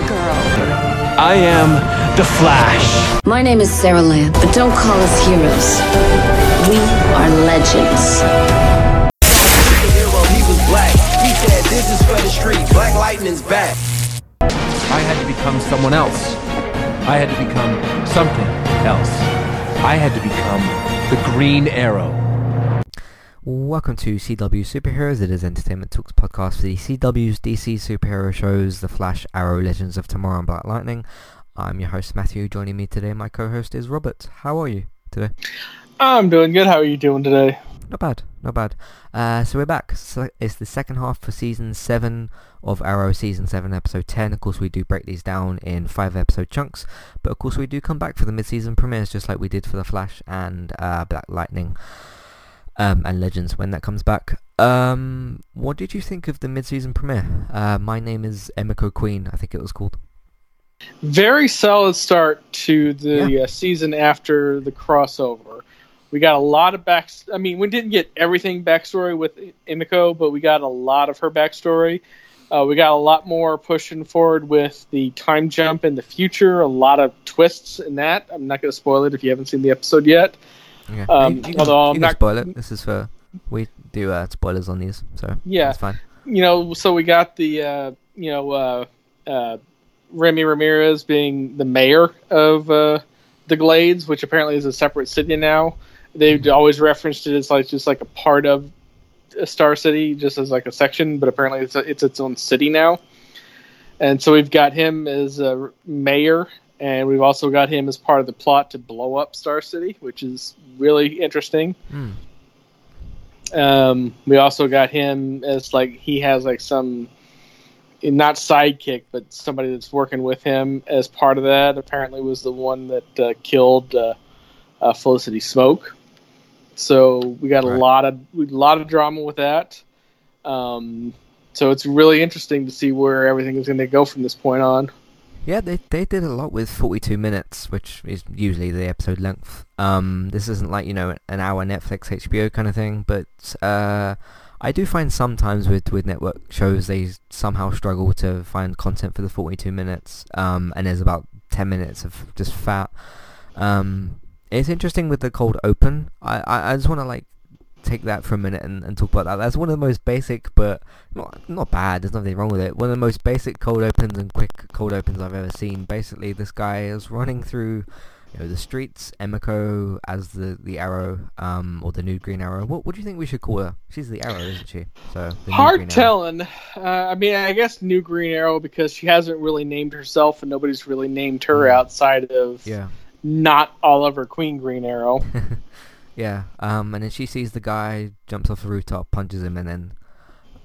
Supergirl. I am The Flash. My name is Sarah Lamb, but don't call us heroes. We are legends. The hero, he was black. He said, this is for the street. Black Lightning's back. I had to become someone else. I had to become something else. I had to become the Green Arrow. Welcome to CW Superheroes. It is Entertainment Talk's podcast for the CW's DC superhero shows, The Flash, Arrow, Legends of Tomorrow, and Black Lightning. I'm your host, Matthew. Joining me today, my co-host is Robert. How are you today? I'm doing good. How are you doing today? Not bad, not bad. So we're back. So it's the second half for Season 7 of Arrow, Season 7, Episode 10. Of course, we do break these down in 5-episode chunks, but of course we do come back for the mid-season premieres, just like we did for The Flash and Black Lightning. And Legends when that comes back. What did you think of the mid-season premiere? My name is Emiko Queen, I think it was called. Very solid start to the season after the crossover. We got a lot of backstory. I mean, we didn't get everything backstory with Emiko, but we got a lot of her backstory. We got a lot more pushing forward with the time jump in the future, a lot of twists in that. I'm not going to spoil it if you haven't seen the episode yet. Yeah. You can spoil it. This is for we do spoilers on these, so yeah, it's fine. You know, so we got the Remy Ramirez being the mayor of the Glades, which apparently is a separate city now. They've always referenced it as like just like a part of a Star City, just as like a section, but apparently it's its own city now. And so we've got him as a mayor. And we've also got him as part of the plot to blow up Star City, which is really interesting. Mm. We also got him as like he has like some not sidekick, but somebody that's working with him as part of that. Apparently, was the one that killed Felicity Smoke. So we got a lot of drama with that. So it's really interesting to see where everything is going to go from this point on. Yeah, they did a lot with 42 minutes, which is usually the episode length. This isn't like, you know, an hour Netflix, HBO kind of thing, but I do find sometimes with network shows they somehow struggle to find content for the 42 minutes, and there's about 10 minutes of just fat. It's interesting with the cold open. I just want to, like, take that for a minute and talk about that. That's one of the most basic, but not bad. There's nothing wrong with it. One of the most basic cold opens and quick cold opens I've ever seen. Basically, this guy is running through, you know, the streets. Emiko as the Arrow, or the new Green Arrow. What do you think we should call her? She's the Arrow, isn't she? So hard telling. I mean, I guess new Green Arrow because she hasn't really named herself, and nobody's really named her outside of not Oliver Queen Green Arrow. Yeah, and then she sees the guy, jumps off the rooftop, punches him, and then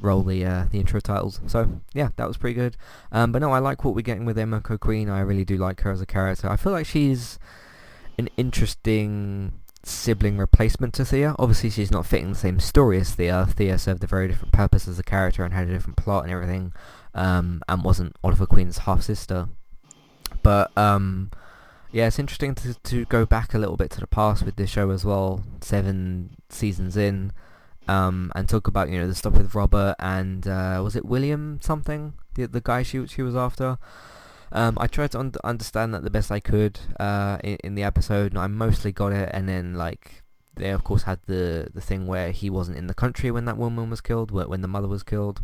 roll the intro titles. So, yeah, that was pretty good. But no, I like what we're getting with Emiko Queen. I really do like her as a character. I feel like she's an interesting sibling replacement to Thea. Obviously, she's not fitting the same story as Thea. Thea served a very different purpose as a character and had a different plot and everything, and wasn't Oliver Queen's half-sister. But, yeah, it's interesting to go back a little bit to the past with this show as well, 7 seasons in, and talk about, you know, the stuff with Robert and, was it William something? The guy she was after? I tried to understand that the best I could in the episode, and I mostly got it, and then, like, they of course had the thing where he wasn't in the country when that woman was killed, when the mother was killed.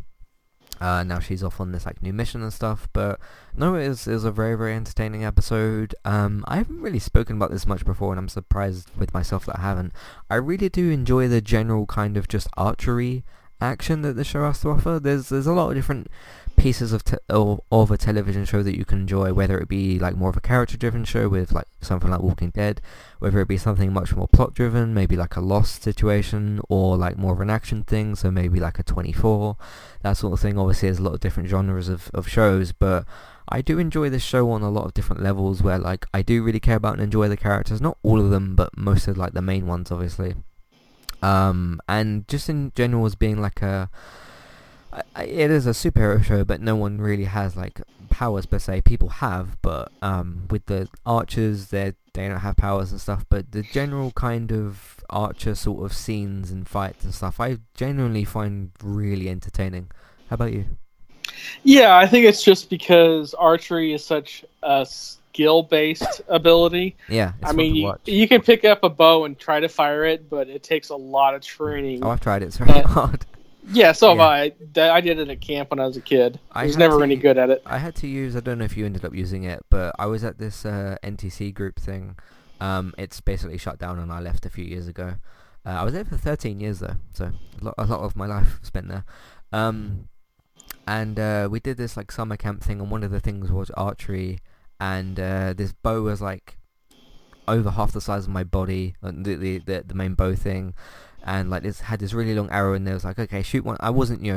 Now she's off on this like new mission and stuff, but no, it was a very, very entertaining episode. I haven't really spoken about this much before, and I'm surprised with myself that I haven't. I really do enjoy the general kind of just archery action that the show has to offer. There's a lot of different pieces of a television show that you can enjoy, whether it be like more of a character driven show with like something like Walking Dead, whether it be something much more plot driven, maybe like a Lost situation, or like more of an action thing, so maybe like a 24, that sort of thing. Obviously there's a lot of different genres of shows, but I do enjoy this show on a lot of different levels where like I do really care about and enjoy the characters, not all of them, but most of like the main ones obviously. And just in general as being like it is a superhero show, but no one really has like powers per se. People have, but with the archers, they don't have powers and stuff, but the general kind of archer sort of scenes and fights and stuff I genuinely find really entertaining. How about you? Yeah, I think it's just because archery is such a skill-based ability. Yeah, I mean, you can pick up a bow and try to fire it, but it takes a lot of training. Oh, I've tried it. It's very hard. Yeah, so have I. I did it at camp when I was a kid. I was never really good at it. I had to use, I don't know if you ended up using it, but I was at this NTC group thing. It's basically shut down and I left a few years ago. I was there for 13 years though, so a lot of my life spent there. And we did this like summer camp thing, and one of the things was archery, and this bow was like over half the size of my body, the main bow thing, and like this had this really long arrow, and there was like, okay, shoot one. I wasn't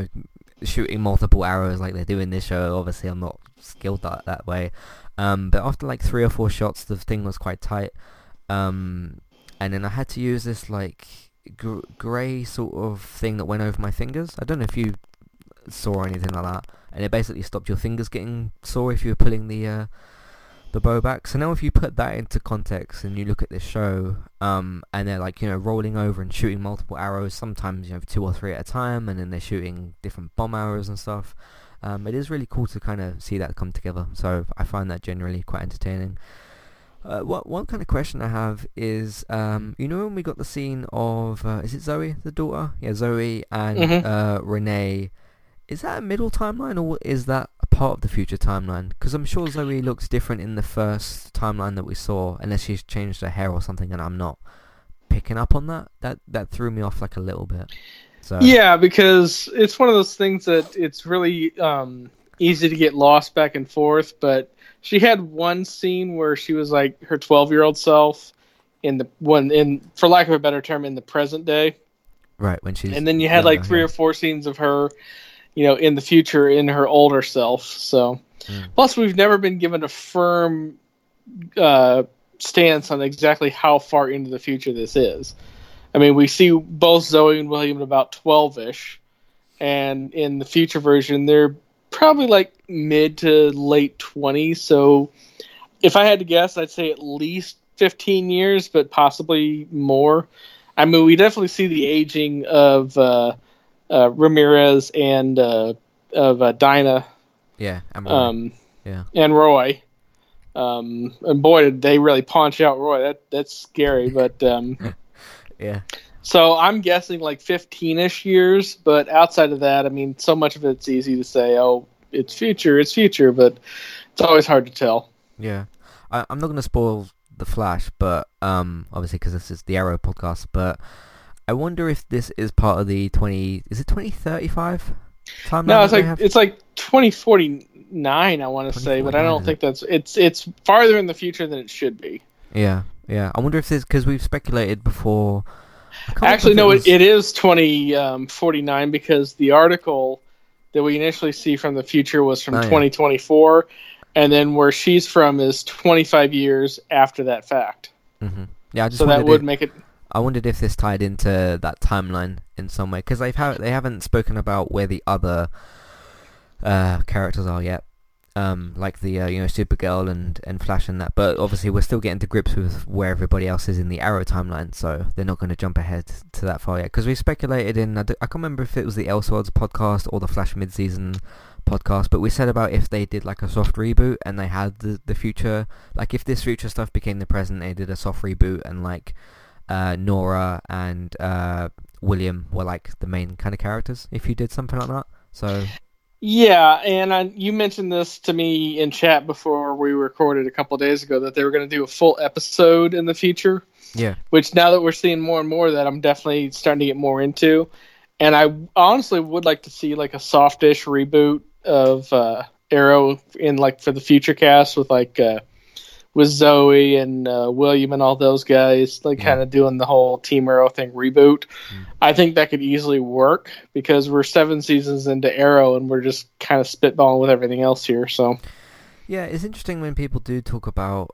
shooting multiple arrows like they do in this show. Obviously, I'm not skilled that way. But after like 3 or 4 shots, the thing was quite tight. And then I had to use this like grey sort of thing that went over my fingers. I don't know if you saw anything like that, and it basically stopped your fingers getting sore if you were pulling the bow back. So now if you put that into context and you look at this show, and they're like, rolling over and shooting multiple arrows, sometimes 2 or 3 at a time, and then they're shooting different bomb arrows and stuff. It is really cool to kind of see that come together. So I find that generally quite entertaining. One kind of question I have is, when we got the scene of, is it Zoe, the daughter? Yeah, Zoe and Renee. Is that a middle timeline, or is that a part of the future timeline? Because I'm sure Zoe looks different in the first timeline that we saw, unless she's changed her hair or something, and I'm not picking up on that. That threw me off like a little bit. So. Yeah, because it's one of those things that it's really easy to get lost back and forth, but she had one scene where she was like her 12-year-old self for lack of a better term, in the present day. Right, when she's and then you had like 3 or 4 scenes of her, in the future in her older self. So plus we've never been given a firm stance on exactly how far into the future this is. I mean, we see both Zoe and William about 12-ish, and in the future version they're probably like mid to late 20s, so if I had to guess, I'd say at least 15 years, but possibly more. I mean, we definitely see the aging of Ramirez and of Dinah. Yeah, and Roy. And Roy. And boy, did they really punch out Roy. That's scary, but yeah. So I'm guessing like 15-ish years, but outside of that, I mean, so much of it's easy to say, oh, it's future, but it's always hard to tell. Yeah. I'm not going to spoil The Flash, but obviously because this is the Arrow podcast, but I wonder if this is part of the 2035 timeline? No, it's like 2049, I want to say, but I don't think it's farther in the future than it should be. Yeah. I wonder if this, because we've speculated before. Actually, no, it is 2049 because the article that we initially see from the future was from 2024, and then where she's from is 25 years after that fact. Mm-hmm. Yeah, so that would make it. I wondered if this tied into that timeline in some way, because they haven't spoken about where the other characters are yet. Like the Supergirl and Flash and that, but obviously we're still getting to grips with where everybody else is in the Arrow timeline, so they're not going to jump ahead to that far yet, because we speculated in, I can't remember if it was the Elseworlds podcast or the Flash mid-season podcast, but we said about if they did like a soft reboot and they had the future, like if this future stuff became the present, they did a soft reboot and like Nora and William were like the main kind of characters, if you did something like that, so... Yeah, and you mentioned this to me in chat before we recorded a couple of days ago that they were going to do a full episode in the future. Yeah. Which now that we're seeing more and more of that, I'm definitely starting to get more into. And I honestly would like to see like a softish reboot of Arrow in like for the future cast with like with Zoe and William and all those guys, like kind of doing the whole Team Arrow thing reboot. Mm. I think that could easily work because we're 7 seasons into Arrow and we're just kind of spitballing with everything else here. So, yeah, it's interesting when people do talk about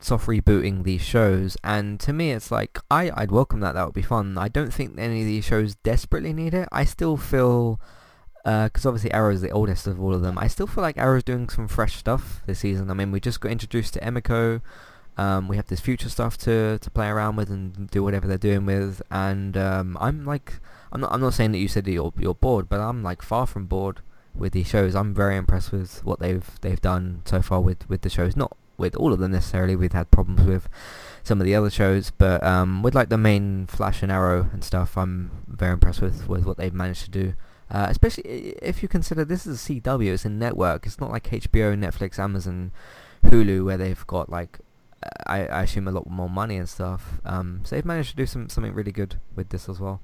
soft rebooting these shows, and to me, it's like I'd welcome that. That would be fun. I don't think any of these shows desperately need it. I still feel. Because obviously Arrow is the oldest of all of them. I still feel like Arrow's doing some fresh stuff this season. I mean, we just got introduced to Emiko. We have this future stuff to play around with and do whatever they're doing with. And I'm not saying that you said that you're bored, but I'm like far from bored with these shows. I'm very impressed with what they've done so far with the shows. Not with all of them necessarily. We've had problems with some of the other shows, but with like the main Flash and Arrow and stuff, I'm very impressed with what they've managed to do. Especially if you consider this is a CW, it's a network. It's not like HBO, Netflix, Amazon, Hulu, where they've got like I assume a lot more money and stuff. So they've managed to do something really good with this as well.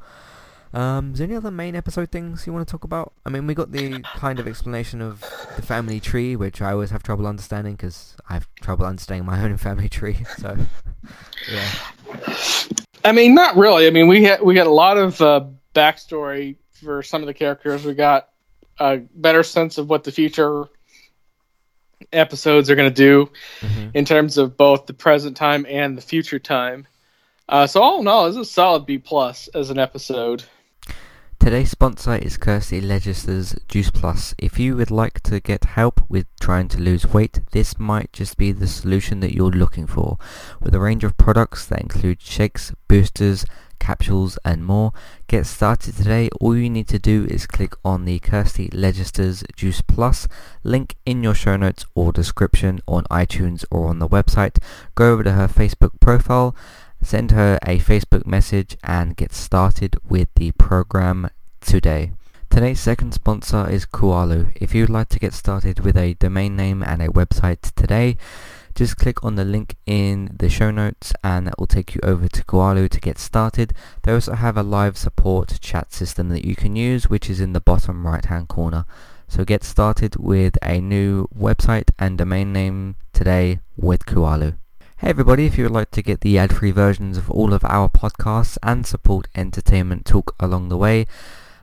Is there any other main episode things you want to talk about? I mean, we got the kind of explanation of the family tree, which I always have trouble understanding because I have trouble understanding my own family tree. So, yeah. I mean, not really. I mean, we had a lot of backstory for some of the characters. We got a better sense of what the future episodes are going to do in terms of both the present time and the future time. So all in all, this is a solid B+ as an episode. Today's sponsor is Kirstie Legis's Juice Plus. If you would like to get help with trying to lose weight, this might just be the solution that you're looking for. With a range of products that include shakes, boosters, capsules and more. Get started today. All you need to do is click on the Kirstie Legis' Juice Plus link in your show notes or description on iTunes or on the website. Go over to her Facebook profile, send her a Facebook message and get started with the program today. Today's second sponsor is Kualu. If you'd like to get started with a domain name and a website today, just click on the link in the show notes and that will take you over to Kualu to get started. They also have a live support chat system that you can use, which is in the bottom right hand corner. So get started with a new website and domain name today with Kualu. Hey everybody, if you would like to get the ad-free versions of all of our podcasts and support Entertainment Talk along the way,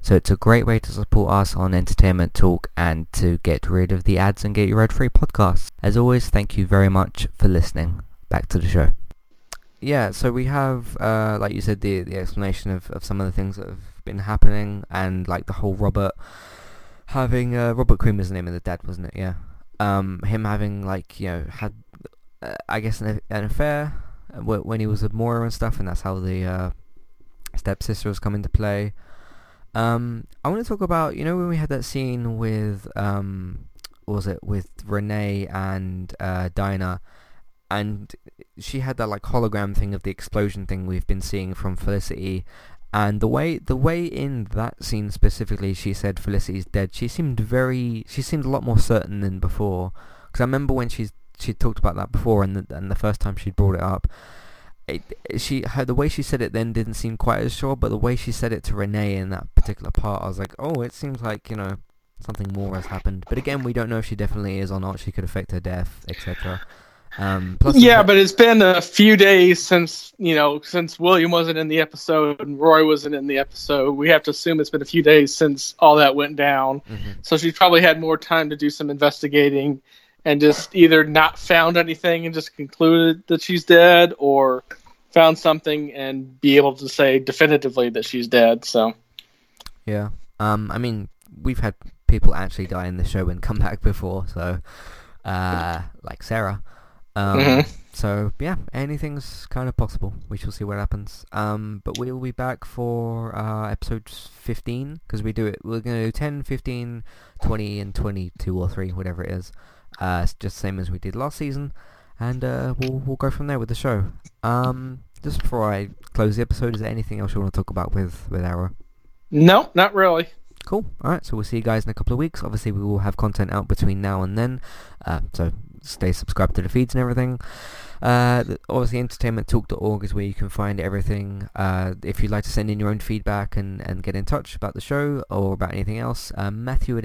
So it's a great way to support us on Entertainment Talk and to get rid of the ads and get your ad-free podcasts. As always, thank you very much for listening. Back to the show. Yeah, so we have, like you said, the explanation of some of the things that have been happening and like the whole Robert having, Robert Queen was the name of the dad, wasn't it? Yeah. Him having like, you know, had, I guess an affair when he was with Moira and stuff, and that's how the stepsister has come into play. I want to talk about, you know, when we had that scene with, what was it, with Renee and Dinah, and she had that like hologram thing of the explosion thing we've been seeing from Felicity, and the way in that scene specifically she said Felicity's dead, she seemed a lot more certain than before, because I remember when she talked about that before, and the first time she brought it up, the way she said it then didn't seem quite as sure, but the way she said it to Renee in that particular part, I was like, oh, it seems like, you know, something more has happened. But again, we don't know if she definitely is or not. She could affect her death, etc. But it's been a few days since William wasn't in the episode and Roy wasn't in the episode. We have to assume it's been a few days since all that went down. Mm-hmm. So she probably had more time to do some investigating and just either not found anything and just concluded that she's dead, or found something and be able to say definitively that she's dead. So, yeah. I mean, we've had people actually die in the show and come back before, so like Sarah. So yeah, anything's kind of possible. We shall see what happens. But we will be back for episode 15, because we're going to do 10, 15, 20 and 22 or 3, whatever it is. It's just the same as we did last season, and we'll go from there with the show. Just before I close the episode, is there anything else you want to talk about with Arrow? No, not really. Cool. Alright, so we'll see you guys in a couple of weeks. Obviously we will have content out between now and then, so stay subscribed to the feeds and everything. Obviously entertainmenttalk.org is where you can find everything. If you'd like to send in your own feedback and get in touch about the show or about anything else, Matthew at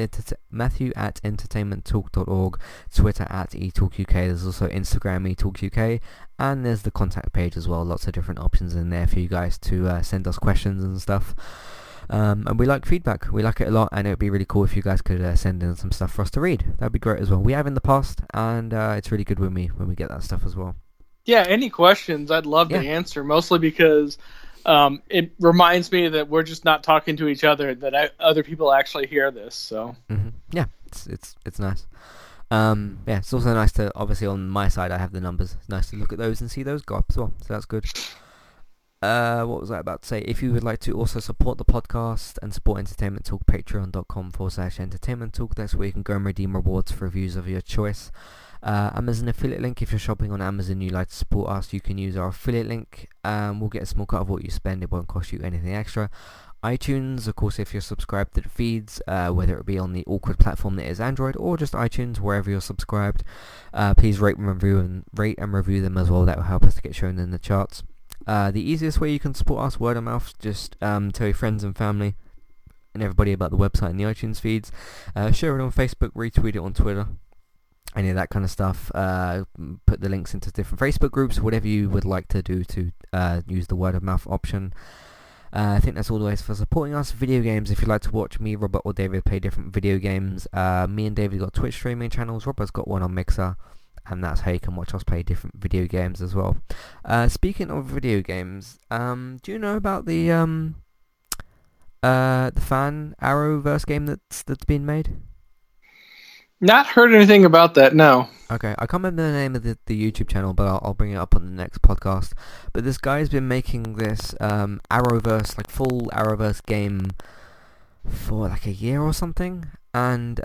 entertainmenttalk.org, Twitter at eTalkUK, there's also Instagram eTalkUK, and there's the contact page as well, lots of different options in there for you guys to send us questions and stuff. And we like feedback. We like it a lot, and it would be really cool if you guys could send in some stuff for us to read. That would be great as well. We have in the past, and it's really good when we get that stuff as well. Yeah, any questions I'd love to answer, mostly because it reminds me that we're just not talking to each other, that other people actually hear this. So yeah, it's nice. Yeah, it's also nice to, obviously on my side I have the numbers. It's nice to look at those and see those go up as well. So that's good. What was I about to say? If you would like to also support the podcast and support Entertainment Talk, patreon.com/entertainmenttalk. That's where you can go and redeem rewards for reviews of your choice. Amazon affiliate link. If you're shopping on Amazon, you like to support us, you can use our affiliate link. We'll get a small cut of what you spend. It won't cost you anything extra. iTunes, of course, if you're subscribed to the feeds, whether it be on the awkward platform that is Android or just iTunes, wherever you're subscribed, please rate and review them as well. That will help us to get shown in the charts. The easiest way you can support us, word of mouth, just tell your friends and family and everybody about the website and the iTunes feeds. Share it on Facebook, retweet it on Twitter, any of that kind of stuff. Put the links into different Facebook groups, whatever you would like to do to use the word of mouth option. I think that's all the ways for supporting us. Video games, if you'd like to watch me, Robert or David play different video games. Me and David got Twitch streaming channels, Robert's got one on Mixer, and that's how you can watch us play different video games as well. Speaking of video games, do you know about the fan Arrowverse game that's been made? Not heard anything about that, no. Okay, I can't remember the name of the YouTube channel, but I'll bring it up on the next podcast. But this guy's been making this Arrowverse, like full Arrowverse game for like a year or something. And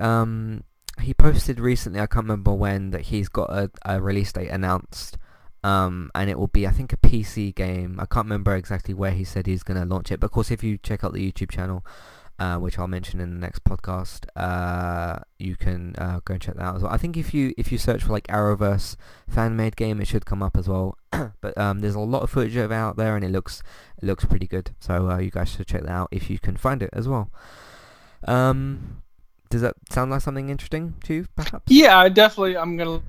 he posted recently, I can't remember when, that he's got a release date announced. And it will be, I think, a PC game. I can't remember exactly where he said he's going to launch it. But of course, if you check out the YouTube channel, which I'll mention in the next podcast, you can go and check that out as well. I think if you search for like Arrowverse fan-made game, it should come up as well. But there's a lot of footage of it out there, and it looks pretty good. So you guys should check that out if you can find it as well. Does that sound like something interesting to you, perhaps? Yeah, definitely. I'm going to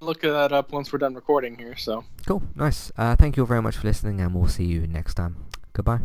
look that up once we're done recording here. So cool, nice. Thank you all very much for listening, and we'll see you next time. Goodbye.